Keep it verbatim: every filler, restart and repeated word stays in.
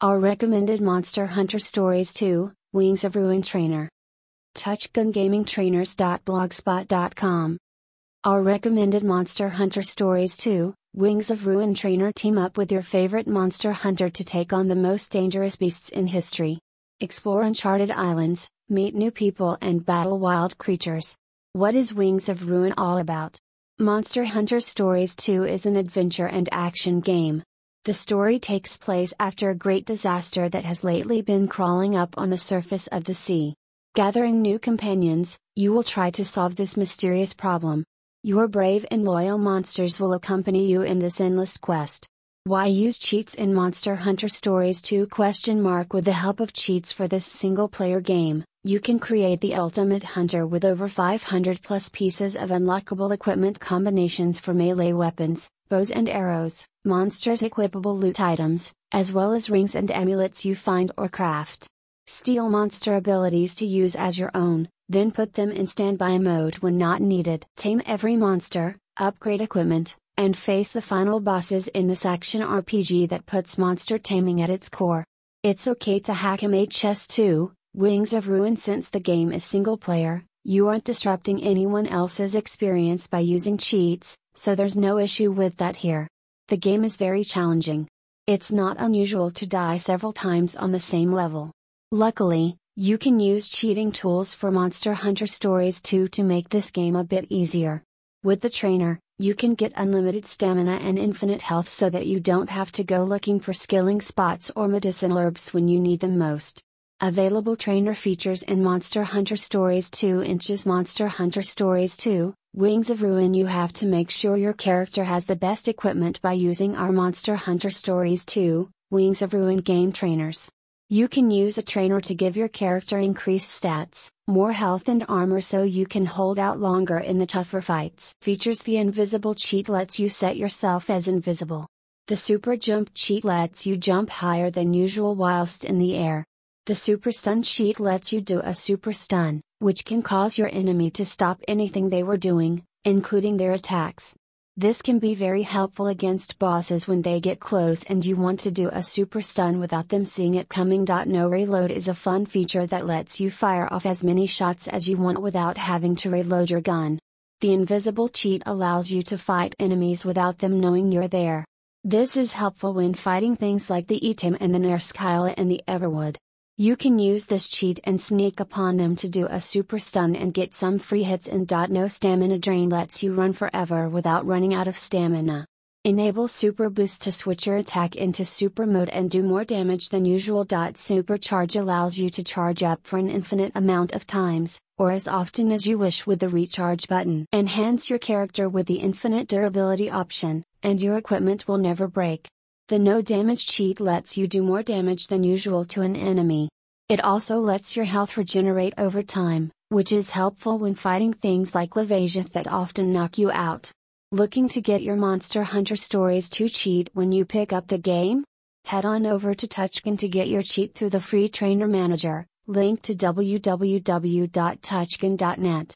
Our recommended Monster Hunter Stories two, Wings of Ruin Trainer. touchgen gaming trainers dot blogspot dot com. Our recommended Monster Hunter Stories two, Wings of Ruin Trainer team up with your favorite monster hunter to take on the most dangerous beasts in history. Explore uncharted islands, meet new people and battle wild creatures. What is Wings of Ruin all about? Monster Hunter Stories two is an adventure and action game. The story takes place after a great disaster that has lately been crawling up on the surface of the sea. Gathering new companions, you will try to solve this mysterious problem. Your brave and loyal monsters will accompany you in this endless quest. Why use cheats in Monster Hunter Stories two? Question mark. With the help of cheats for this single-player game, you can create the ultimate hunter with over five hundred plus pieces of unlockable equipment combinations for melee weapons, bows and arrows, monsters, equipable loot items, as well as rings and amulets you find or craft. Steal monster abilities to use as your own, then put them in standby mode when not needed. Tame every monster, upgrade equipment, and face the final bosses in this action R P G that puts monster taming at its core. It's okay to hack M H S two, Wings of Ruin, since the game is single player. You aren't disrupting anyone else's experience by using cheats, so there's no issue with that here. The game is very challenging. It's not unusual to die several times on the same level. Luckily, you can use cheating tools for Monster Hunter Stories two to make this game a bit easier. With the trainer, you can get unlimited stamina and infinite health so that you don't have to go looking for skilling spots or medicinal herbs when you need them most. Available trainer features in Monster Hunter Stories two inches. Monster Hunter Stories two, Wings of Ruin. You have to make sure your character has the best equipment by using our Monster Hunter Stories two, Wings of Ruin game trainers. You can use a trainer to give your character increased stats, more health and armor so you can hold out longer in the tougher fights. Features: the invisible cheat lets you set yourself as invisible. The super jump cheat lets you jump higher than usual whilst in the air. The super stun cheat lets you do a super stun, which can cause your enemy to stop anything they were doing, including their attacks. This can be very helpful against bosses when they get close and you want to do a super stun without them seeing it coming. No reload is a fun feature that lets you fire off as many shots as you want without having to reload your gun. The invisible cheat allows you to fight enemies without them knowing you're there. This is helpful when fighting things like the Etim and the Narskyla and the Everwood. You can use this cheat and sneak upon them to do a super stun and get some free hits. And no stamina drain lets you run forever without running out of stamina. Enable super boost to switch your attack into super mode and do more damage than usual. Supercharge allows you to charge up for an infinite amount of times, or as often as you wish with the recharge button. Enhance your character with the infinite durability option, and your equipment will never break. The no damage cheat lets you do more damage than usual to an enemy. It also lets your health regenerate over time, which is helpful when fighting things like Levagia that often knock you out. Looking to get your Monster Hunter Stories two cheat when you pick up the game? Head on over to Touchkin to get your cheat through the free trainer manager, link to w w w dot touchkin dot net.